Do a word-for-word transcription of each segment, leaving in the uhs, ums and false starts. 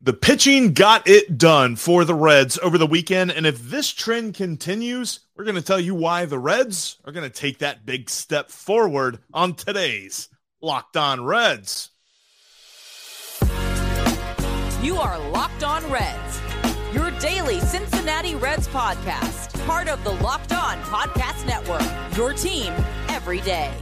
The pitching got it done for the Reds over the weekend, and if this trend continues, we're going to tell you why the Reds are going to take that big step forward on today's Locked On Reds. You are Locked On Reds, your daily Cincinnati Reds podcast, part of the Locked On Podcast Network, your team every day.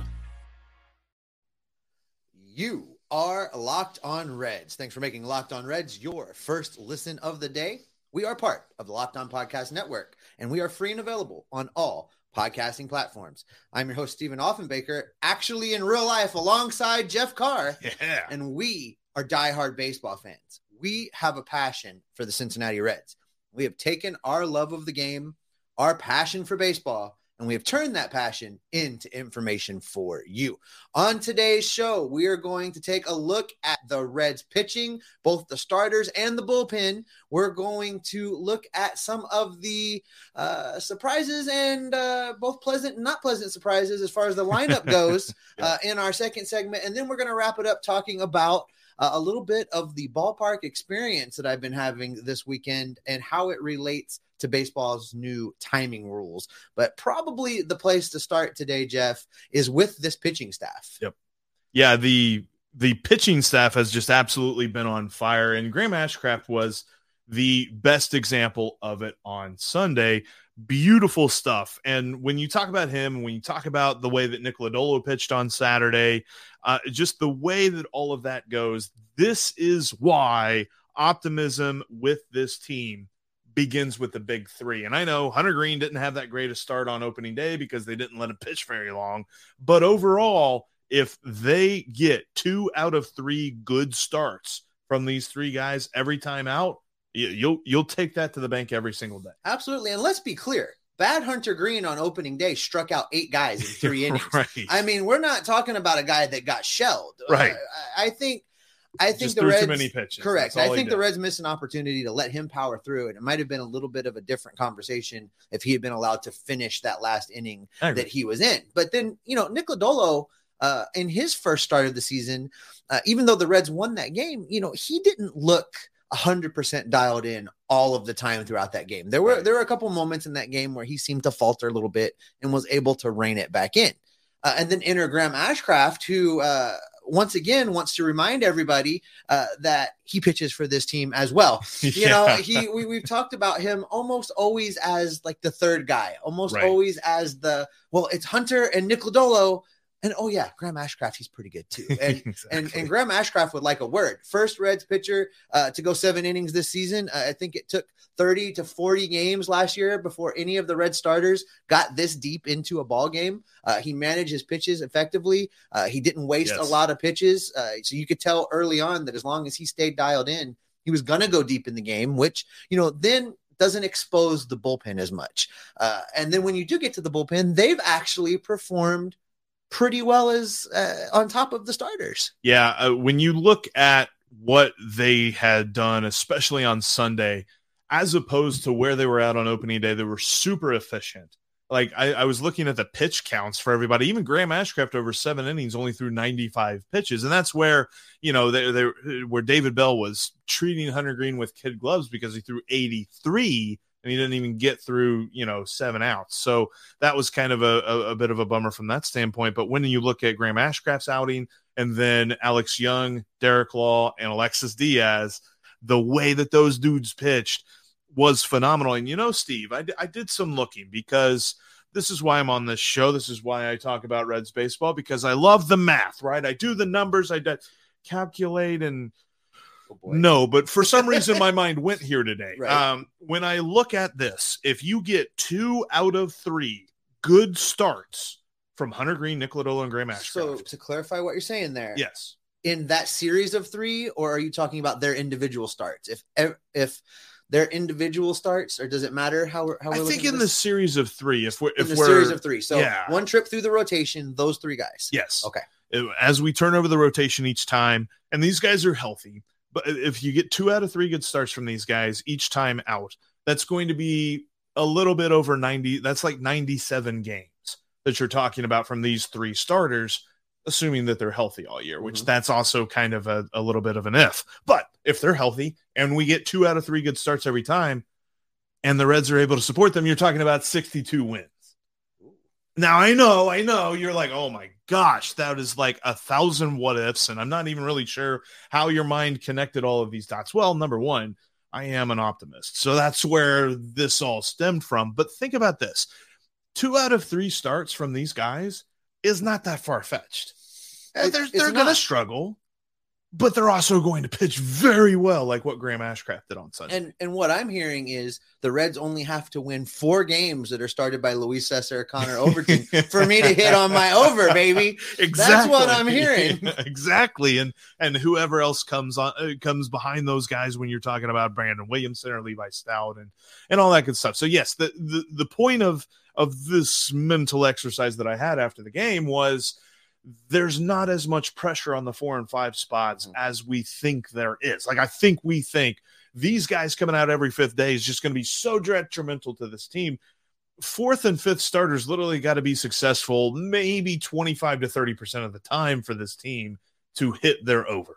You are Locked On Reds. Thanks for making Locked On Reds your first listen of the day. We are part of the Locked On Podcast Network, and we are free and available on all podcasting platforms. I'm your host, Stephen Offenbaker, actually in real life alongside Jeff Carr. Yeah. And we are diehard baseball fans. We have a passion for the Cincinnati Reds. We have taken our love of the game, our passion for baseball, and we have turned that passion into information for you. On today's show, we are going to take a look at the Reds pitching, both the starters and the bullpen. We're going to look at some of the uh, surprises and uh, both pleasant and not pleasant surprises as far as the lineup goes yeah. uh, in our second segment. And then we're going to wrap it up talking about uh, a little bit of the ballpark experience that I've been having this weekend and how it relates to baseball's new timing rules. But probably the place to start today, Jeff, is with this pitching staff. Yep. Yeah, the the pitching staff has just absolutely been on fire, and Graham Ashcraft was the best example of it on Sunday. Beautiful stuff. And when you talk about him, when you talk about the way that Nick Lodolo pitched on Saturday, uh, just the way that all of that goes, this is why optimism with this team begins with the big three. And I know Hunter Greene didn't have that greatest start on opening day because they didn't let him pitch very long. But overall, if they get two out of three good starts from these three guys every time out, you'll you'll take that to the bank every single day. Absolutely. And let's be clear. Bad Hunter Greene on opening day struck out eight guys in three innings. Right. I mean, we're not talking about a guy that got shelled. Right. I, I think I think Just the Reds, too many pitches. Correct. I think the Reds missed an opportunity to let him power through, and it might have been a little bit of a different conversation if he had been allowed to finish that last inning that he was in. But then, you know, Nick Lodolo, uh, in his first start of the season, uh, even though the Reds won that game, you know, he didn't look one hundred percent dialed in all of the time throughout that game. There were right. there were a couple moments in that game where he seemed to falter a little bit and was able to rein it back in. Uh, and then enter Graham Ashcraft, who uh, – once again, wants to remind everybody uh, that he pitches for this team as well. You yeah. know, he we, we've talked about him almost always as like the third guy, almost right. always as the, well, it's Hunter and Nick Lodolo. And, oh, yeah, Graham Ashcraft, he's pretty good, too. And exactly. and, and Graham Ashcraft would like a word. First Reds pitcher uh, to go seven innings this season. Uh, I think it took thirty to forty games last year before any of the Reds starters got this deep into a ball game. Uh, he managed his pitches effectively. Uh, he didn't waste yes. a lot of pitches. Uh, so you could tell early on that as long as he stayed dialed in, he was going to go deep in the game, which, you know, then – doesn't expose the bullpen as much. Uh, and then when you do get to the bullpen, they've actually performed pretty well as uh, on top of the starters. Yeah. Uh, when you look at what they had done, especially on Sunday, as opposed to where they were at on opening day, they were super efficient. like I, I was looking at the pitch counts for everybody. Even Graham Ashcraft over seven innings only threw ninety-five pitches. And that's where, you know, they, they, where David Bell was treating Hunter Greene with kid gloves because he threw eighty-three and he didn't even get through, you know, seven outs. So that was kind of a, a, a bit of a bummer from that standpoint. But when you look at Graham Ashcraft's outing and then Alex Young, Derek Law, and Alexis Diaz, the way that those dudes pitched was phenomenal. And, you know, Steve, I, d- I did some looking because this is why I'm on this show. This is why I talk about Reds baseball, because I love the math, right? I do the numbers. I d- calculate and... Oh no, but for some reason, my mind went here today. Right. Um, when I look at this, if you get two out of three good starts from Hunter Greene, Nick Lodolo, and Graham Ashcraft. So to clarify what you're saying there. Yes. In that series of three, or are you talking about their individual starts? If if their individual starts, or does it matter how we're, how we're I think in this? the series of three, if we're, if in the we're, series of three. So yeah. One trip through the rotation, those three guys. Yes. Okay. As we turn over the rotation each time, and these guys are healthy. But if you get two out of three good starts from these guys each time out, that's going to be a little bit over ninety. That's like ninety-seven games that you're talking about from these three starters, assuming that they're healthy all year, which mm-hmm. that's also kind of a, a little bit of an if. But if they're healthy and we get two out of three good starts every time and the Reds are able to support them, you're talking about sixty-two wins. Now, I know, I know you're like, oh my gosh, that is like a thousand what ifs. And I'm not even really sure how your mind connected all of these dots. Well, number one, I am an optimist. So that's where this all stemmed from. But think about this. Two out of three starts from these guys is not that far fetched. It, they're they're going to struggle, but they're also going to pitch very well, like what Graham Ashcraft did on Sunday. And and what I'm hearing is the Reds only have to win four games that are started by Luis Cesar, Connor Overton for me to hit on my over, baby. Exactly. That's what I'm hearing. Yeah, exactly. And and whoever else comes on uh, comes behind those guys when you're talking about Brandon Williamson or Levi Stout and and all that good stuff. So yes, the the, the point of of this mental exercise that I had after the game was, there's not as much pressure on the four and five spots as we think there is. Like, I think we think these guys coming out every fifth day is just going to be so detrimental to this team. Fourth and fifth starters literally got to be successful maybe twenty-five to thirty percent of the time for this team to hit their over.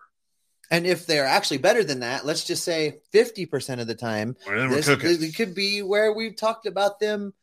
And if they're actually better than that, let's just say fifty percent of the time, this, it could be where we've talked about them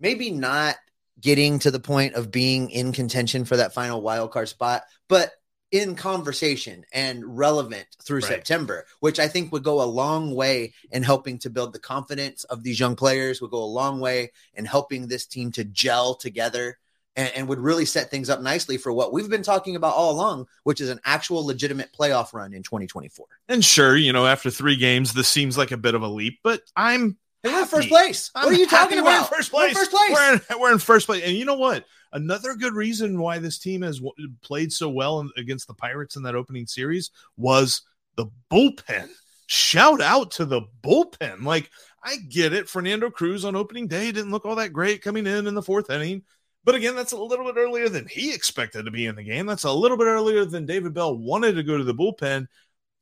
maybe not getting to the point of being in contention for that final wild card spot, but in conversation and relevant through right. September, which I think would go a long way in helping to build the confidence of these young players, would go a long way in helping this team to gel together, and, and would really set things up nicely for what we've been talking about all along, which is an actual legitimate playoff run in twenty twenty-four. And sure, you know, after three games, this seems like a bit of a leap, but I'm Hey, we're in first place. What I'm are you talking about? We're in first place. We're in first place. We're in, we're in first place. And you know what? Another good reason why this team has w- played so well in, against the Pirates in that opening series was the bullpen. Shout out to the bullpen. Like, I get it. Fernando Cruz on opening day didn't look all that great coming in in the fourth inning. But again, that's a little bit earlier than he expected to be in the game. That's a little bit earlier than David Bell wanted to go to the bullpen.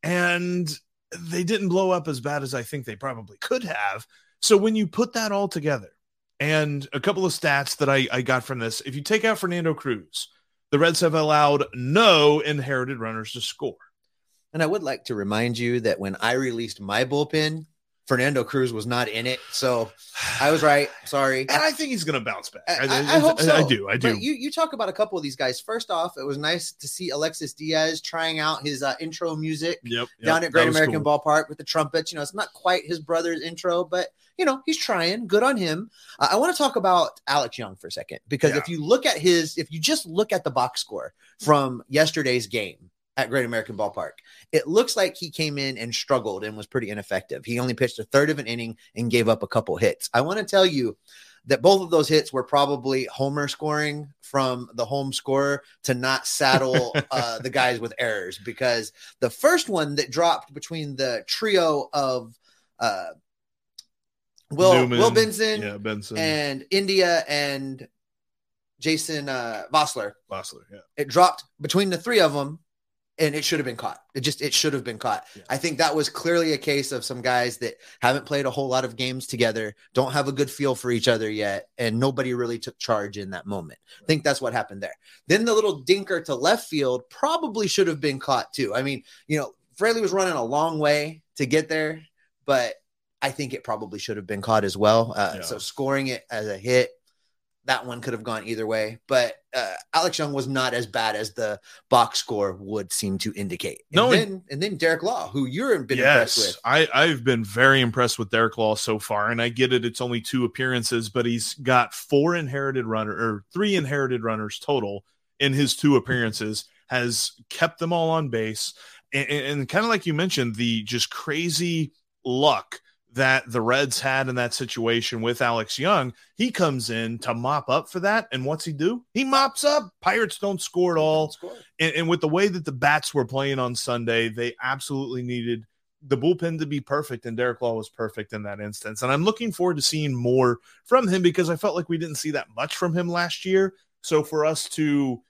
And they didn't blow up as bad as I think they probably could have. So when you put that all together, and a couple of stats that I, I got from this, if you take out Fernando Cruz, the Reds have allowed no inherited runners to score. And I would like to remind you that when I released my bullpen, Fernando Cruz was not in it. So I was right. Sorry. And I think he's going to bounce back. I, I, I hope so. I, I do. I do. But you, you talk about a couple of these guys. First off, it was nice to see Alexis Diaz trying out his uh, intro music yep, yep, down at Great American cool. Ballpark with the trumpets. You know, it's not quite his brother's intro, but, you know, he's trying. Good on him. Uh, I want to talk about Alex Young for a second, because yeah. if you look at his, if you just look at the box score from yesterday's game at Great American Ballpark, it looks like he came in and struggled and was pretty ineffective. He only pitched a third of an inning and gave up a couple hits. I want to tell you that both of those hits were probably homer scoring from the home scorer to not saddle uh, the guys with errors, because the first one that dropped between the trio of uh, Will Newman, Will Benson, yeah, Benson and India and Jason uh, Vossler. Vossler, yeah. It dropped between the three of them. and it should have been caught. It just, it should have been caught. Yeah. I think that was clearly a case of some guys that haven't played a whole lot of games together, don't have a good feel for each other yet, and nobody really took charge in that moment. Right. I think that's what happened there. Then the little dinker to left field probably should have been caught too. I mean, you know, Fraley was running a long way to get there, but I think it probably should have been caught as well. Uh, yeah. So scoring it as a hit, that one could have gone either way, but uh, Alex Young was not as bad as the box score would seem to indicate. And no, then, and then Derek Law, who you're been yes, impressed with. I, I've been very impressed with Derek Law so far, and I get it. It's only two appearances, but he's got four inherited runner or three inherited runners total in his two appearances, has kept them all on base. And, and, and kind of like you mentioned, the just crazy luck that the Reds had in that situation with Alex Young, he comes in to mop up for that. And what's he do? He mops up. Pirates don't score at all. Score. And, and with the way that the bats were playing on Sunday, they absolutely needed the bullpen to be perfect. And Derek Law was perfect in that instance. And I'm looking forward to seeing more from him because I felt like we didn't see that much from him last year. So for us to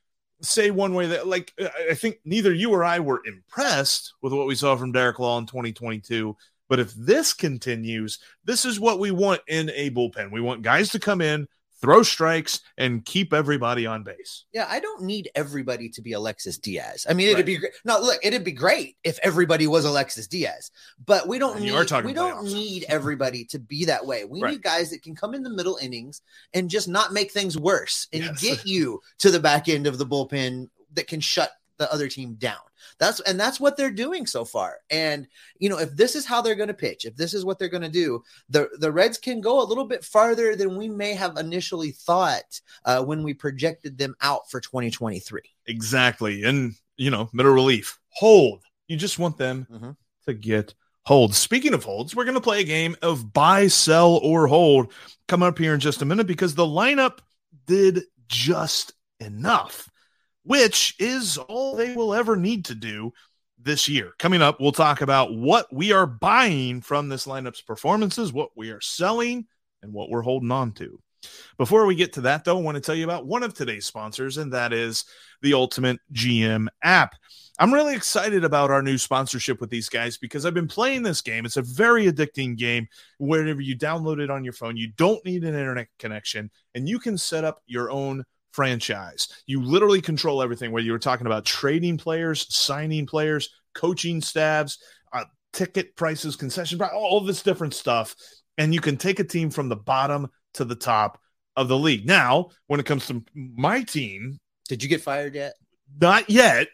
say one way that, like, I think neither you or I were impressed with what we saw from Derek Law in twenty twenty-two. But if this continues, this is what we want in a bullpen. We want guys to come in, throw strikes, and keep everybody on base. Yeah, I don't need everybody to be Alexis Diaz. I mean, it'd right. be great. No, look, it'd be great if everybody was Alexis Diaz. But we don't, need, we don't need everybody to be that way. We right. need guys that can come in the middle innings and just not make things worse and yes. get you to the back end of the bullpen that can shut the other team down. That's and that's what they're doing so far. And, you know, if this is how they're going to pitch, if this is what they're going to do, the, the Reds can go a little bit farther than we may have initially thought uh, when we projected them out for twenty twenty-three. Exactly. And, you know, middle relief hold. You just want them mm-hmm. to get holds. Speaking of holds, we're going to play a game of buy, sell, or hold. Come up here in just a minute because the lineup did just enough, which is all they will ever need to do this year. Coming up, we'll talk about what we are buying from this lineup's performances, what we are selling, and what we're holding on to. Before we get to that, though, I want to tell you about one of today's sponsors, and that is the Ultimate G M app. I'm really excited about our new sponsorship with these guys because I've been playing this game. It's a very addicting game. Whenever you download it on your phone, you don't need an internet connection, and you can set up your own franchise. You literally control everything, whether you were talking about trading players, signing players, coaching staffs, uh, ticket prices, concession, all this different stuff. And you can take a team from the bottom to the top of the league. Now, when it comes to my team. Did you get fired yet? Not yet.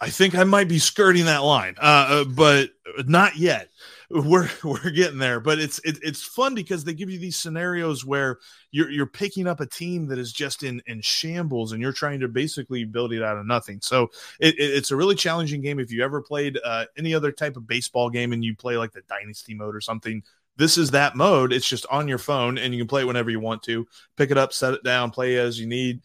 I think I might be skirting that line, uh, but not yet. We're we're getting there, but it's it, it's fun because they give you these scenarios where you're you're picking up a team that is just in in shambles, and you're trying to basically build it out of nothing. So it, it, it's a really challenging game. If you ever played uh, any other type of baseball game and you play like the dynasty mode or something, this is that mode. It's just on your phone, and you can play it whenever you want to. Pick it up, set it down, play as you need.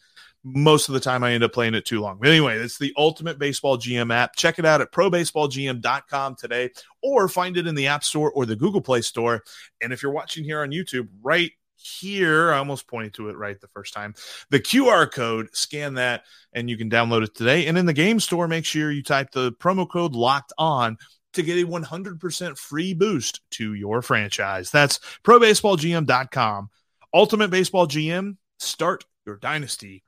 Most of the time I end up playing it too long. But anyway, it's the Ultimate Baseball G M app. Check it out at pro baseball g m dot com today or find it in the App Store or the Google Play Store. And if you're watching here on YouTube, right here, I almost pointed to it right the first time, the Q R code, scan that, and you can download it today. And in the game store, make sure you type the promo code LOCKED ON to get a one hundred percent free boost to your franchise. That's pro baseball g m dot com. Ultimate Baseball G M, start your dynasty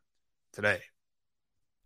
today.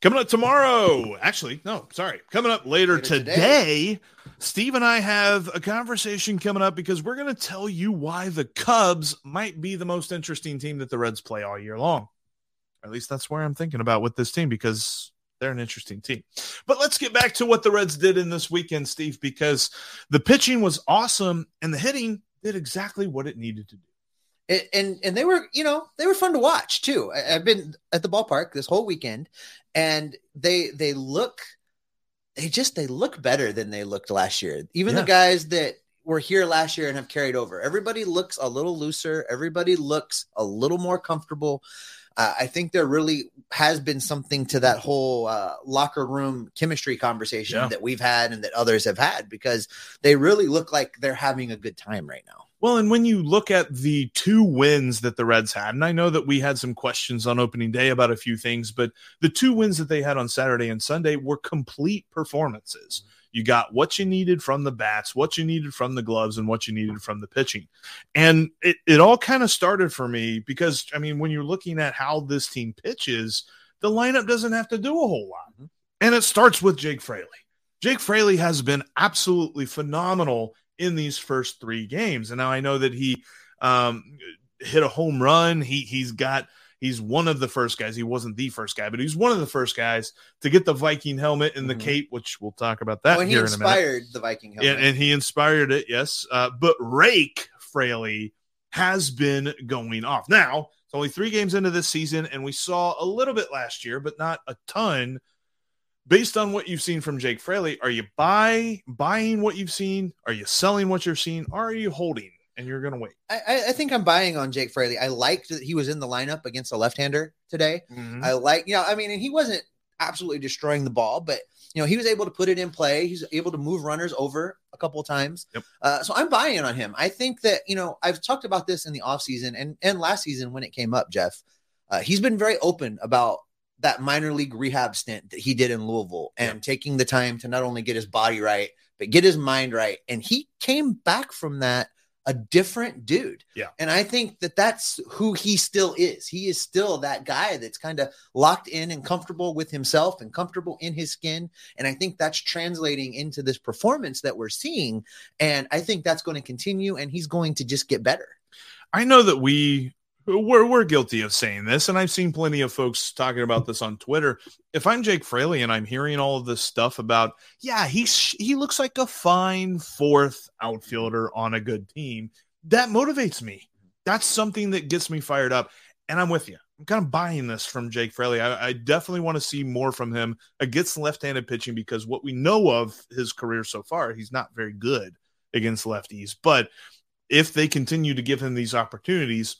Coming up tomorrow, actually, no, sorry. Coming up later, later today, today, Steve and I have a conversation coming up because we're going to tell you why the Cubs might be the most interesting team that the Reds play all year long. At least that's where I'm thinking about with this team because they're an interesting team. But let's get back to what the Reds did in this weekend, Steve, because the pitching was awesome and the hitting did exactly what it needed to do. It, and and they were, you know, they were fun to watch too. I, I've been at the ballpark this whole weekend, and they they look, they just they look better than they looked last year. Even yeah. the guys that were here last year and have carried over, everybody looks a little looser. Everybody looks a little more comfortable. Uh, I think there really has been something to that whole uh, locker room chemistry conversation yeah. that we've had and that others have had, because they really look like they're having a good time right now. Well, and when you look at the two wins that the Reds had, and I know that we had some questions on opening day about a few things, but the two wins that they had on Saturday and Sunday were complete performances. You got what you needed from the bats, what you needed from the gloves, and what you needed from the pitching. And it, it all kind of started for me because, I mean, when you're looking at how this team pitches, the lineup doesn't have to do a whole lot. And it starts with Jake Fraley. Jake Fraley has been absolutely phenomenal in these first three games. And now I know that he um, hit a home run. He he's got, he's one of the first guys. He wasn't the first guy, but he's one of the first guys to get the Viking helmet and the mm-hmm. cape, which we'll talk about that well, here in a minute. He inspired the Viking helmet. And, and he inspired it. Yes. Uh, but Rake Fraley has been going off. Now it's only three games into this season, and we saw a little bit last year, but not a ton. Based on what you've seen from Jake Fraley, are you buy buying what you've seen? Are you selling what you're seeing? Or are you holding and you're going to wait? I, I think I'm buying on Jake Fraley. I liked that he was in the lineup against a left-hander today. Mm-hmm. I like, you know, I mean, and he wasn't absolutely destroying the ball, but, you know, he was able to put it in play. He's able to move runners over a couple of times. Yep. Uh, so I'm buying on him. I think that, you know, I've talked about this in the offseason and, and last season when it came up, Jeff. Uh, he's been very open about that minor league rehab stint that he did in Louisville and yeah. taking the time to not only get his body right, but get his mind right. And he came back from that a different dude. Yeah. And I think that that's who he still is. He is still that guy that's kind of locked in and comfortable with himself and comfortable in his skin. And I think that's translating into this performance that we're seeing. And I think that's going to continue, and he's going to just get better. I know that we, We're we're guilty of saying this, and I've seen plenty of folks talking about this on Twitter. If I'm Jake Fraley and I'm hearing all of this stuff about, yeah, he sh- he looks like a fine fourth outfielder on a good team, that motivates me. That's something that gets me fired up, and I'm with you. I'm kind of buying this from Jake Fraley. I, I definitely want to see more from him against left-handed pitching because what we know of his career so far, he's not very good against lefties. But if they continue to give him these opportunities,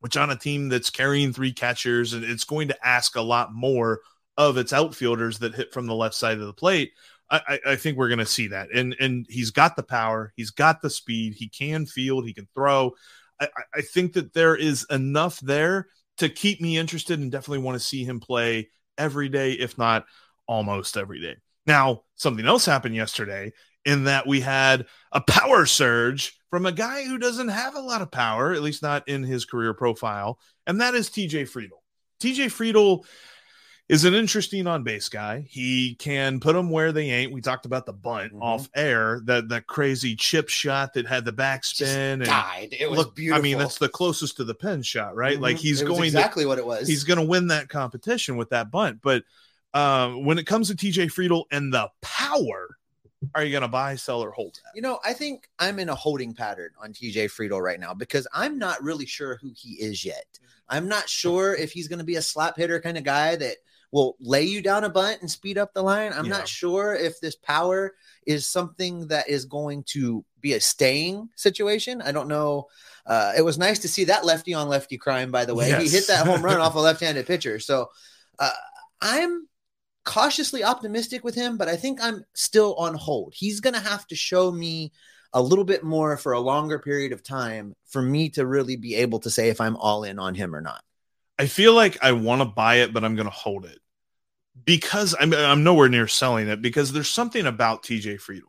which on a team that's carrying three catchers, it's going to ask a lot more of its outfielders that hit from the left side of the plate. I, I think we're going to see that. And and he's got the power. He's got the speed. He can field. He can throw. I, I think that there is enough there to keep me interested and definitely want to see him play every day, if not almost every day. Now, something else happened yesterday in that we had a power surge from a guy who doesn't have a lot of power, at least not in his career profile, and that is T J Friedl. T J Friedl is an interesting on-base guy. He can put them where they ain't. We talked about the bunt mm-hmm. off air, that, that crazy chip shot that had the backspin. Just and died. It was look, beautiful. I mean, that's the closest to the pin shot, right? Mm-hmm. Like he's going exactly to, what it was. He's going to win that competition with that bunt. But uh, when it comes to T J Friedl and the power, are you going to buy, sell, or hold that? You know, I think I'm in a holding pattern on T J Friedl right now because I'm not really sure who he is yet. I'm not sure if he's going to be a slap hitter kind of guy that will lay you down a bunt and speed up the line. I'm yeah. not sure if this power is something that is going to be a staying situation. I don't know. Uh, it was nice to see that lefty on lefty crime, by the way. Yes. He hit that home run off a left-handed pitcher. So uh, I'm cautiously optimistic with him, but I think I'm still on hold. He's going to have to show me a little bit more for a longer period of time for me to really be able to say if I'm all in on him or not. I feel like I want to buy it, but I'm going to hold it because I'm, I'm nowhere near selling it because there's something about T J Friedl.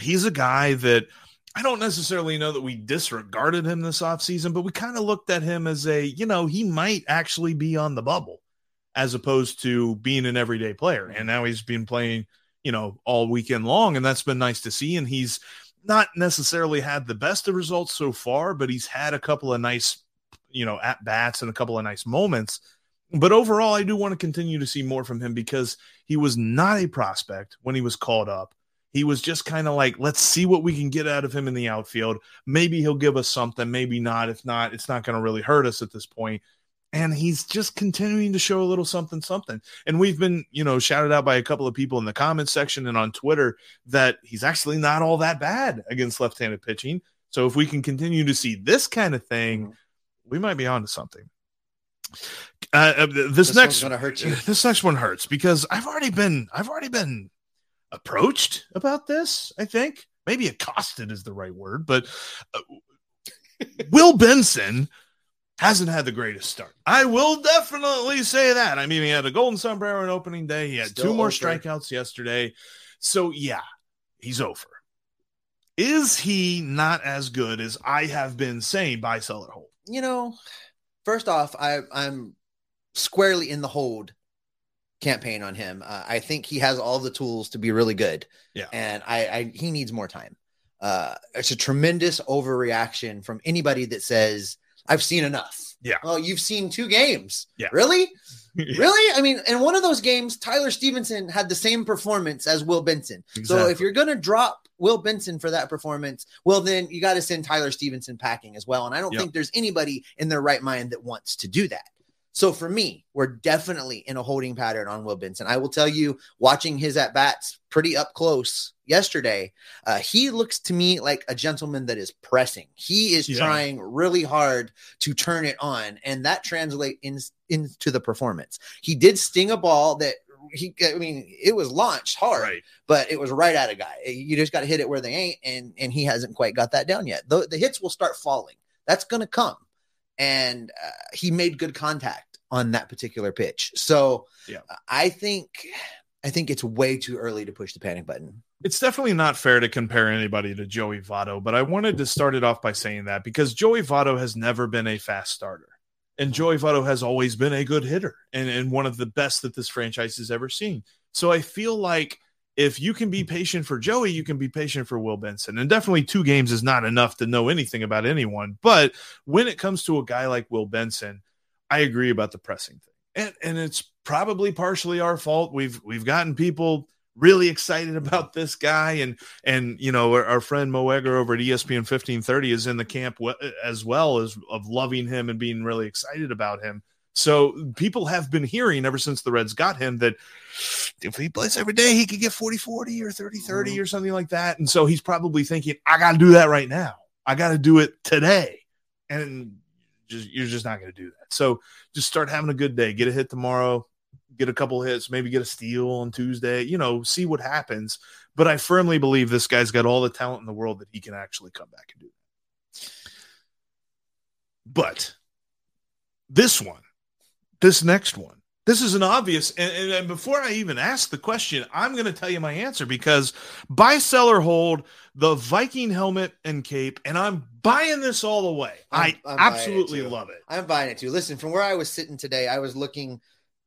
He's a guy that I don't necessarily know that we disregarded him this offseason, but we kind of looked at him as a, you know, he might actually be on the bubble, as opposed to being an everyday player. And now he's been playing, you know, all weekend long, and that's been nice to see. And he's not necessarily had the best of results so far, but he's had a couple of nice, you know, at-bats and a couple of nice moments. But overall, I do want to continue to see more from him because he was not a prospect when he was called up. he was just kind of like, let's see what we can get out of him in the outfield. Maybe he'll give us something, maybe not. If not, it's not going to really hurt us at this point. And he's just continuing to show a little something, something. And we've been, you know, shouted out by a couple of people in the comments section and on Twitter that he's actually not all that bad against left-handed pitching. So if we can continue to see this kind of thing, we might be onto something. Uh, this, this next one hurt you. This next one hurts because I've already been I've already been approached about this. I think maybe accosted is the right word, but uh, Will Benson hasn't had the greatest start. I will definitely say that. I mean, he had a golden sombrero on opening day. He had Still two more over. strikeouts yesterday. So, yeah, he's over. Is he not as good as I have been saying buy, sell, or hold? You know, first off, I, I'm squarely in the hold campaign on him. Uh, I think he has all the tools to be really good. Yeah. And I, I he needs more time. Uh, it's a tremendous overreaction from anybody that says, I've seen enough. Yeah. Oh, you've seen two games. Yeah. Really? Yeah. Really? I mean, in one of those games, Tyler Stephenson had the same performance as Will Benson. Exactly. So if you're going to drop Will Benson for that performance, well, then you got to send Tyler Stephenson packing as well. And I don't yep. think there's anybody in their right mind that wants to do that. So for me, we're definitely in a holding pattern on Will Benson. I will tell you, watching his at-bats pretty up close yesterday, uh, he looks to me like a gentleman that is pressing. He is yeah. trying really hard to turn it on, and that translates in, into the performance. He did sting a ball that he, I mean, it was launched hard, right. but it was right at a guy. You just got to hit it where they ain't, and, and he hasn't quite got that down yet. The, the hits will start falling. That's going to come. And uh, he made good contact on that particular pitch. So yeah. I think I think it's way too early to push the panic button. It's definitely not fair to compare anybody to Joey Votto, but I wanted to start it off by saying that because Joey Votto has never been a fast starter. And Joey Votto has always been a good hitter and, and one of the best that this franchise has ever seen. So I feel like if you can be patient for Joey, you can be patient for Will Benson. And definitely two games is not enough to know anything about anyone. But when it comes to a guy like Will Benson, I agree about the pressing thing. And and it's probably partially our fault. We've we've gotten people really excited about this guy. And, and you know, our, our friend Mo Egger over at E S P N fifteen thirty is in the camp as well as of loving him and being really excited about him. So people have been hearing ever since the Reds got him that if he plays every day, he could get forty forty or thirty thirty or something like that. And so he's probably thinking, I got to do that right now. I got to do it today. And just, you're just not going to do that. So just start having a good day. Get a hit tomorrow. Get a couple hits. Maybe get a steal on Tuesday. You know, see what happens. But I firmly believe this guy's got all the talent in the world that he can actually come back and do that. But this one. This next one, this is an obvious, and, and, and before I even ask the question, I'm going to tell you my answer because buy, sell, or hold the Viking helmet and cape, and I'm buying this all the way. I'm, I I'm absolutely it love it. I'm buying it too. Listen, from where I was sitting today, I was looking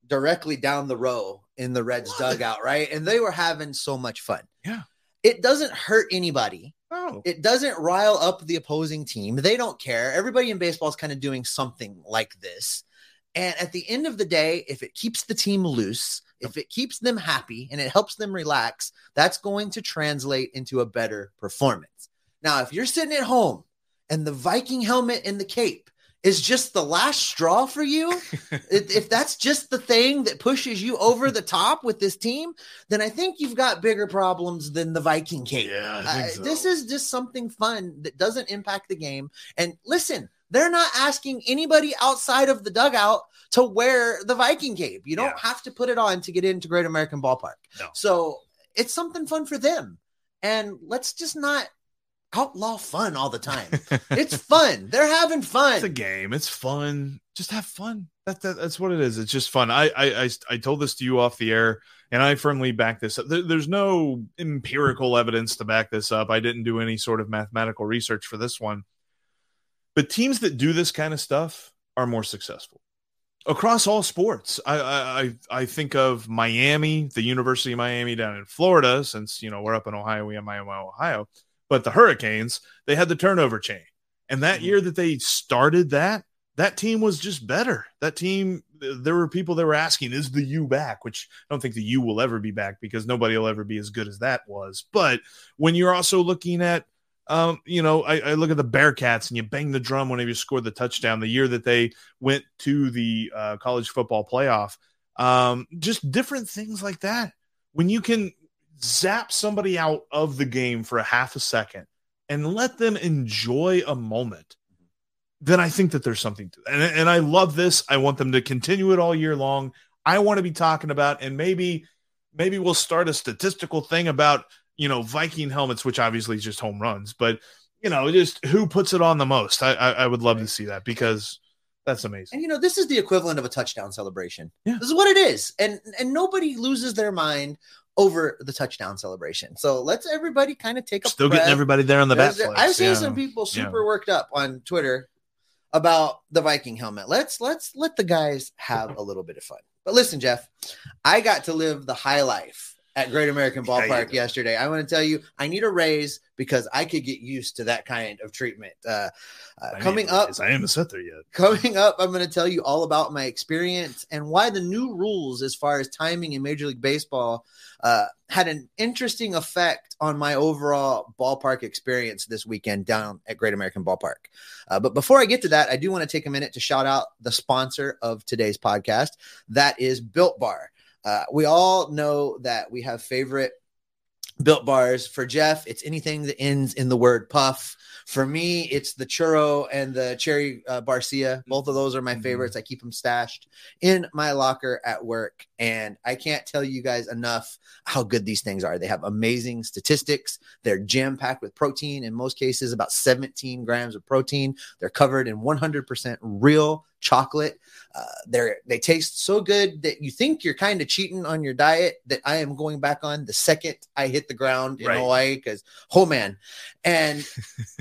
directly down the row in the Reds what? dugout, right? And they were having so much fun. Yeah. It doesn't hurt anybody. Oh. It doesn't rile up the opposing team. They don't care. Everybody in baseball is kind of doing something like this. And at the end of the day, if it keeps the team loose, if it keeps them happy and it helps them relax, that's going to translate into a better performance. Now, if you're sitting at home and the Viking helmet and the cape is just the last straw for you, if that's just the thing that pushes you over the top with this team, then I think you've got bigger problems than the Viking cape. Yeah, I think so. Uh, this is just something fun that doesn't impact the game. And listen, they're not asking anybody outside of the dugout to wear the Viking cape. You don't yeah. have to put it on to get into Great American Ballpark. No. So it's something fun for them. And let's just not outlaw fun all the time. It's fun. They're having fun. It's a game. It's fun. Just have fun. That, that, that's what it is. It's just fun. I, I, I, I told this to you off the air, and I firmly back this up. There, there's no empirical evidence to back this up. I didn't do any sort of mathematical research for this one. But teams that do this kind of stuff are more successful across all sports. I, I I think of Miami, the University of Miami down in Florida, since, you know, we're up in Ohio, we have Miami, Ohio, but the Hurricanes, they had the turnover chain. And that year that they started that, that team was just better. That team, there were people that were asking, is the U back? Which I don't think the U will ever be back because nobody will ever be as good as that was. But when you're also looking at, um, you know, I, I look at the Bearcats and you bang the drum whenever you scored the touchdown the year that they went to the uh, college football playoff. Um, just different things like that. When you can zap somebody out of the game for a half a second and let them enjoy a moment, then I think that there's something to that. And, and I love this. I want them to continue it all year long. I want to be talking about, and maybe, maybe we'll start a statistical thing about, you know, Viking helmets, which obviously is just home runs, but you know, just who puts it on the most. I, I, I would love to see that because that's amazing. And you know, this is the equivalent of a touchdown celebration. Yeah. This is what it is. And, and nobody loses their mind over the touchdown celebration. So let's everybody kind of take a Still breath. Getting everybody there on the back. I've seen yeah. some people super yeah. worked up on Twitter about the Viking helmet. Let's let's let the guys have a little bit of fun. But listen, Jeff, I got to live the high life at Great American Ballpark yeah, yesterday. I want to tell you, I need a raise because I could get used to that kind of treatment. Uh, uh, coming up, I haven't sat there yet. Coming up, I'm going to tell you all about my experience and why the new rules as far as timing in Major League Baseball uh, had an interesting effect on my overall ballpark experience this weekend down at Great American Ballpark. Uh, but before I get to that, I do want to take a minute to shout out the sponsor of today's podcast. That is Built Bar. Uh, we all know that we have favorite Built Bars. For Jeff, it's anything that ends in the word puff. For me, it's the churro and the cherry uh, Barcia. Both of those are my favorites. I keep them stashed in my locker at work. And I can't tell you guys enough how good these things are. They have amazing statistics. They're jam-packed with protein. In most cases, about seventeen grams of protein. They're covered in one hundred percent real chocolate. Uh, they're they taste so good that you think you're kind of cheating on your diet, that I am going back on the second I hit the ground in right. Hawaii, because oh man. And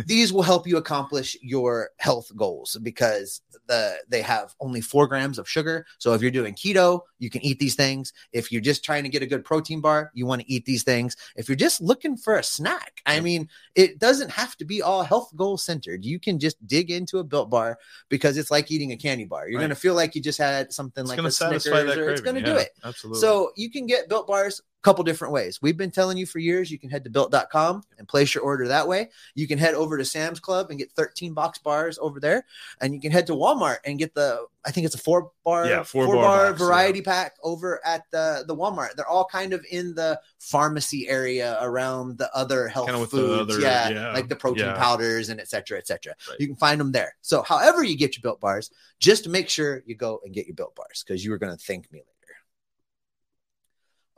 these will help you accomplish your health goals because the they have only four grams of sugar. So if you're doing keto, you can eat these things. If you're just trying to get a good protein bar, you want to eat these things. If you're just looking for a snack, I mean, it doesn't have to be all health goal centered. You can just dig into a Built Bar because it's like eating a candy bar. You're right. going to feel like you just had something it's like a Snickers, or craving. It's going to yeah, do it. Absolutely. So you can get Built Bars a couple different ways. We've been telling you for years, you can head to built dot com and place your order that way. You can head over to Sam's Club and get thirteen box bars over there. And you can head to Walmart and get the, I think it's a four bar, yeah, four, four bar, bar variety yeah. pack over at the, the Walmart. They're all kind of in the pharmacy area around the other health kind of foods. Other, yeah, yeah. Like the protein yeah. powders and et cetera, et cetera. Right. You can find them there. So however you get your Built Bars, just make sure you go and get your Built Bars because you are going to thank me later.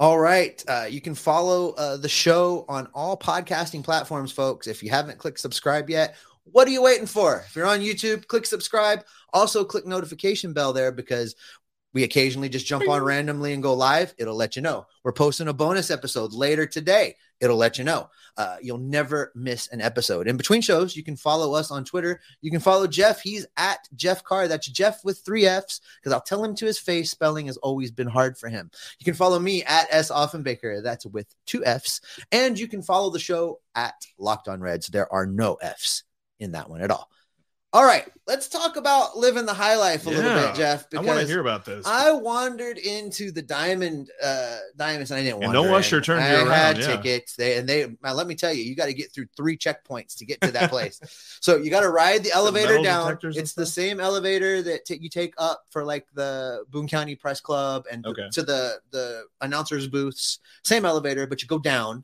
All right. Uh, you can follow uh, the show on all podcasting platforms, folks. If you haven't clicked subscribe yet, what are you waiting for? If you're on YouTube, click subscribe. Also, click notification bell there because we occasionally just jump on randomly and go live. It'll let you know. We're posting a bonus episode later today. It'll let you know. Uh, you'll never miss an episode. In between shows, you can follow us on Twitter. You can follow Jeff. He's at Jeff Carr. That's Jeff with three F's because I'll tell him to his face. Spelling has always been hard for him. You can follow me at S Offenbaker. That's with two F's. And you can follow the show at Locked On Reds. There are no F's in that one at all. All right, let's talk about living the high life a yeah, little bit, Jeff. Because I want to hear about this. I wandered into the diamond, uh, diamonds, and I didn't want to. No rush your turn. I around, had yeah. tickets, they and they. Now, let me tell you, you got to get through three checkpoints to get to that place. So you got to ride the elevator the down. It's the same elevator that t- you take up for like the Boone County Press Club and okay. th- to the the announcers' booths. Same elevator, but you go down.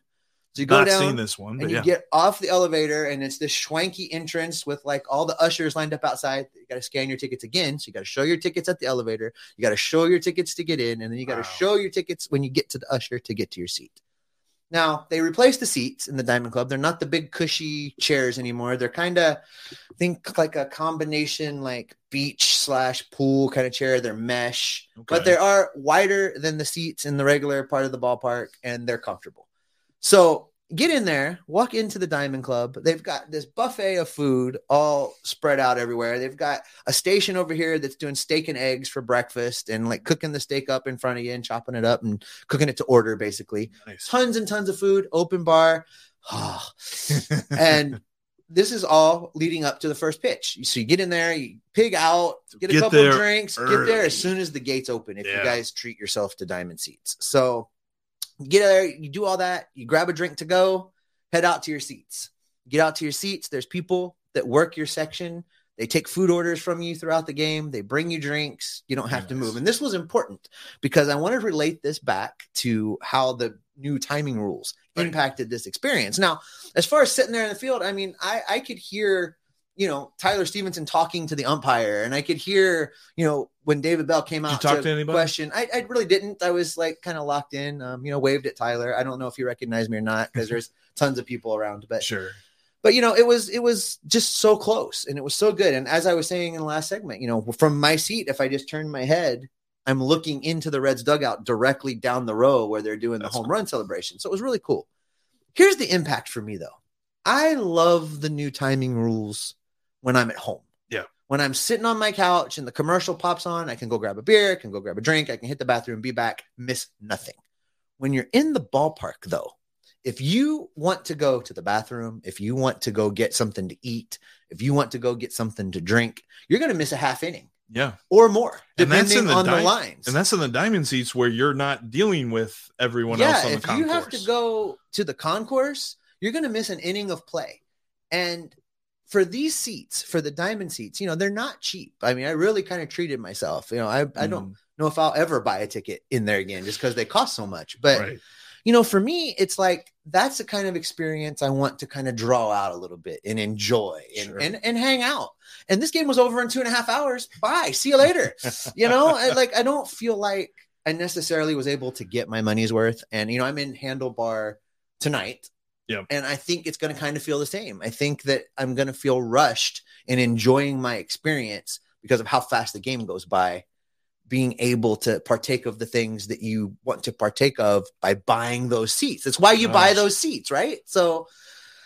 So you go Not down seen this one, but and you yeah. get off the elevator, and it's this swanky entrance with like all the ushers lined up outside. You got to scan your tickets again. So you got to show your tickets at the elevator. You got to show your tickets to get in, and then you got to wow. show your tickets when you get to the usher to get to your seat. Now, they replaced the seats in the Diamond Club. They're not the big cushy chairs anymore. They're kind of, think like a combination like beach slash pool kind of chair. They're mesh, okay. but they are wider than the seats in the regular part of the ballpark, and they're comfortable. So get in there, walk into the Diamond Club. They've got this buffet of food all spread out everywhere. They've got a station over here that's doing steak and eggs for breakfast and like cooking the steak up in front of you and chopping it up and cooking it to order, basically. Nice. Tons and tons of food, open bar. and this is all leading up to the first pitch. So you get in there, you pig out, get a get couple of drinks, early. Get there as soon as the gates open. If yeah. you guys treat yourself to diamond seats. So you get there, you do all that, you grab a drink to go, head out to your seats, get out to your seats. There's people that work your section. They take food orders from you throughout the game. They bring you drinks. You don't have nice. to move. And this was important because I want to relate this back to how the new timing rules right. impacted this experience. Now, as far as sitting there in the field, I mean, I, I could hear, you know, Tyler Stephenson talking to the umpire, and I could hear, you know, when David Bell came out to, to question, I, I really didn't. I was like kind of locked in, um, you know, waved at Tyler. I don't know if he recognized me or not because there's tons of people around, but sure. But, you know, it was it was just so close and it was so good. And as I was saying in the last segment, you know, from my seat, if I just turn my head, I'm looking into the Reds dugout directly down the row where they're doing the That's home cool. run celebration. So it was really cool. Here's the impact for me, though. I love the new timing rules when I'm at home. Yeah. When I'm sitting on my couch and the commercial pops on, I can go grab a beer, I can go grab a drink, I can hit the bathroom, be back, miss nothing. When you're in the ballpark, though, if you want to go to the bathroom, if you want to go get something to eat, if you want to go get something to drink, you're going to miss a half inning. Yeah. Or more, depending on the lines. And that's in the diamond seats where you're not dealing with everyone else on the concourse. Yeah, if you have to go to the concourse, you're going to miss an inning of play. And for these seats, for the diamond seats, you know, they're not cheap. I mean, I really kind of treated myself. You know, I, I don't mm. know if I'll ever buy a ticket in there again just because they cost so much. But right. You know, for me, it's like that's the kind of experience I want to kind of draw out a little bit and enjoy and, sure. and, and hang out. And this game was over in two and a half hours. Bye. See you later. You know, I, like I don't feel like I necessarily was able to get my money's worth. And, you know, I'm in Handlebar tonight. Yeah. And I think it's going to kind of feel the same. I think that I'm going to feel rushed in enjoying my experience because of how fast the game goes by. Being able to partake of the things that you want to partake of by buying those seats. That's why you Gosh. buy those seats, right? So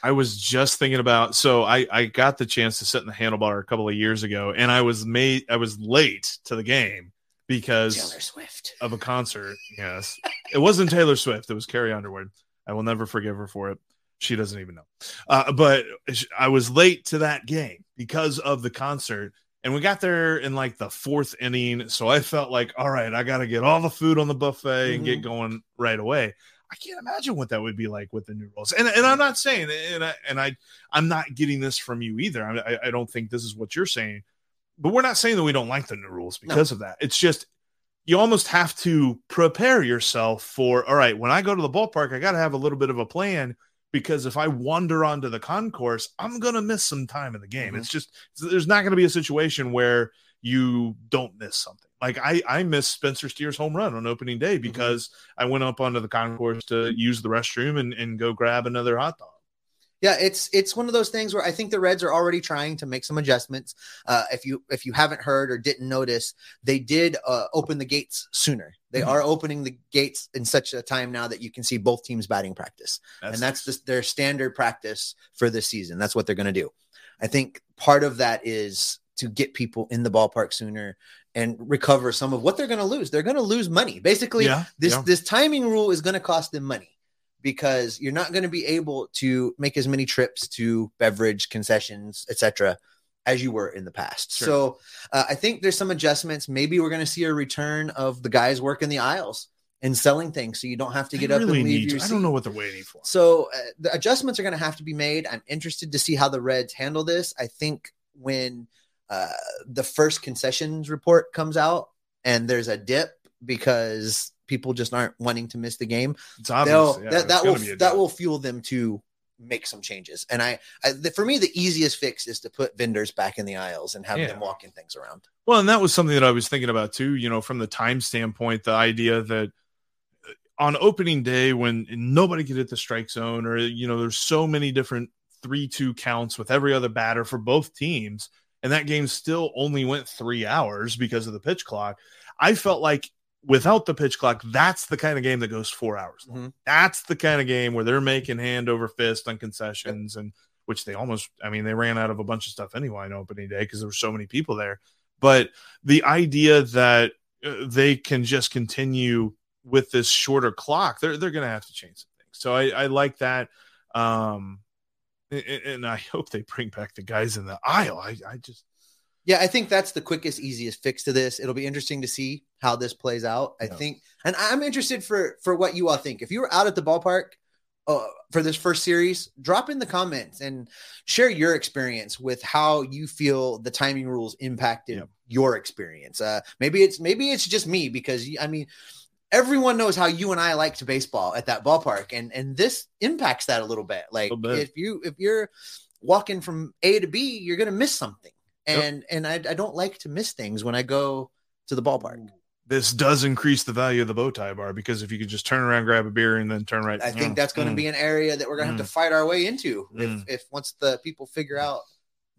I was just thinking about, so I, I got the chance to sit in the Handlebar a couple of years ago, and I was made, I was late to the game because Taylor Swift of a concert. Yes. It wasn't Taylor Swift. It was Carrie Underwood. I will never forgive her for it. She doesn't even know. Uh, but I was late to that game because of the concert. And we got there in like the fourth inning. So I felt like, all right, I got to get all the food on the buffet and mm-hmm. get going right away. I can't imagine what that would be like with the new rules. And and I'm not saying, and, I, and I, I'm not getting this from you either. I, I don't think this is what you're saying. But we're not saying that we don't like the new rules because no. of that. It's just you almost have to prepare yourself for, all right, when I go to the ballpark, I got to have a little bit of a plan. Because if I wander onto the concourse, I'm going to miss some time in the game. Mm-hmm. It's just, there's not going to be a situation where you don't miss something. Like I, I missed Spencer Steer's home run on opening day because mm-hmm. I went up onto the concourse to use the restroom and, and go grab another hot dog. Yeah, it's it's one of those things where I think the Reds are already trying to make some adjustments. Uh, if you if you haven't heard or didn't notice, they did uh, open the gates sooner. They mm-hmm. are opening the gates in such a time now that you can see both teams batting practice. That's and that's just their standard practice for this season. That's what they're going to do. I think part of that is to get people in the ballpark sooner and recover some of what they're going to lose. They're going to lose money. Basically, yeah, this yeah. this timing rule is going to cost them money. Because you're not going to be able to make as many trips to beverage concessions, et cetera, as you were in the past. Sure. So uh, I think there's some adjustments. Maybe we're going to see a return of the guys working the aisles and selling things so you don't have to get they up really and leave your to. seat. I don't know what they're waiting for. So uh, the adjustments are going to have to be made. I'm interested to see how the Reds handle this. I think when uh, the first concessions report comes out and there's a dip because people just aren't wanting to miss the game. It's obvious. Yeah, that that will that will fuel them to make some changes. And I, I the, for me, the easiest fix is to put vendors back in the aisles and have yeah. them walking things around. Well, and that was something that I was thinking about too. You know, from the time standpoint, the idea that on opening day when nobody could hit the strike zone, or you know, there's so many different three two counts with every other batter for both teams, and that game still only went three hours because of the pitch clock. I felt like. Without the pitch clock, that's the kind of game that goes four hours long. Mm-hmm. That's the kind of game where they're making hand over fist on concessions, yep. and which they almost, I mean, they ran out of a bunch of stuff anyway on opening day because there were so many people there. But the idea that they can just continue with this shorter clock, they're, they're going to have to change some things. So I, I like that. Um, And I hope they bring back the guys in the aisle. I, I just. Yeah, I think that's the quickest, easiest fix to this. It'll be interesting to see how this plays out. I yeah. think, and I'm interested for, for what you all think. If you were out at the ballpark uh, for this first series, drop in the comments and share your experience with how you feel the timing rules impacted yeah. your experience. Uh, maybe it's, maybe it's just me, because I mean, everyone knows how you and I liked baseball at that ballpark, and, and this impacts that a little bit. Like little bit. if you, if you're walking from A to B, you're going to miss something. And yep. and I, I don't like to miss things when I go to the ballpark. This does increase the value of the bow tie bar, because if you could just turn around, grab a beer, and then turn right. I mm, think that's going to mm, be an area that we're going to mm, have to fight our way into mm. if, if once the people figure out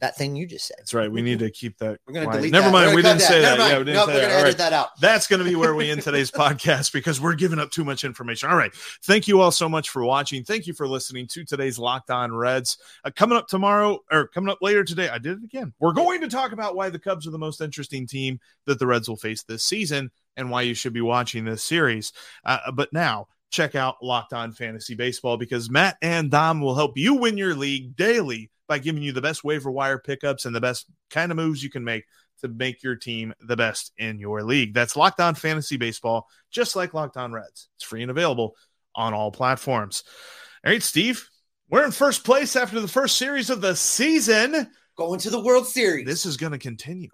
that thing you just said. That's right. We need to keep that. We're going to delete. Never that. mind. We didn't say that. that. Yeah, we didn't nope, say we're going to edit right. that out. That's going to be where we end today's podcast, because we're giving up too much information. All right. Thank you all so much for watching. Thank you for listening to today's Locked On Reds. Uh, coming up tomorrow, or coming up later today, I did it again. We're going to talk about why the Cubs are the most interesting team that the Reds will face this season, and why you should be watching this series. Uh, but now, check out Locked On Fantasy Baseball, because Matt and Dom will help you win your league daily by giving you the best waiver wire pickups and the best kind of moves you can make to make your team the best in your league. That's Locked On Fantasy Baseball, just like Locked On Reds. It's free and available on all platforms. All right, Steve, we're in first place after the first series of the season. Going to the World Series. This is going to continue.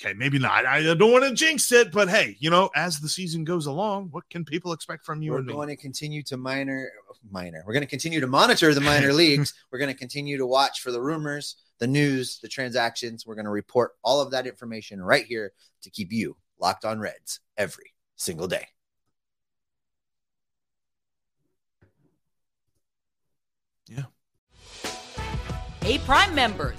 Okay, maybe not. I don't want to jinx it, but hey, you know, as the season goes along, what can people expect from you? We're and me? going to continue to minor, minor. We're going to continue to monitor the minor leagues. We're going to continue to watch for the rumors, the news, the transactions. We're going to report all of that information right here to keep you locked on Reds every single day. Yeah. Hey, Prime members.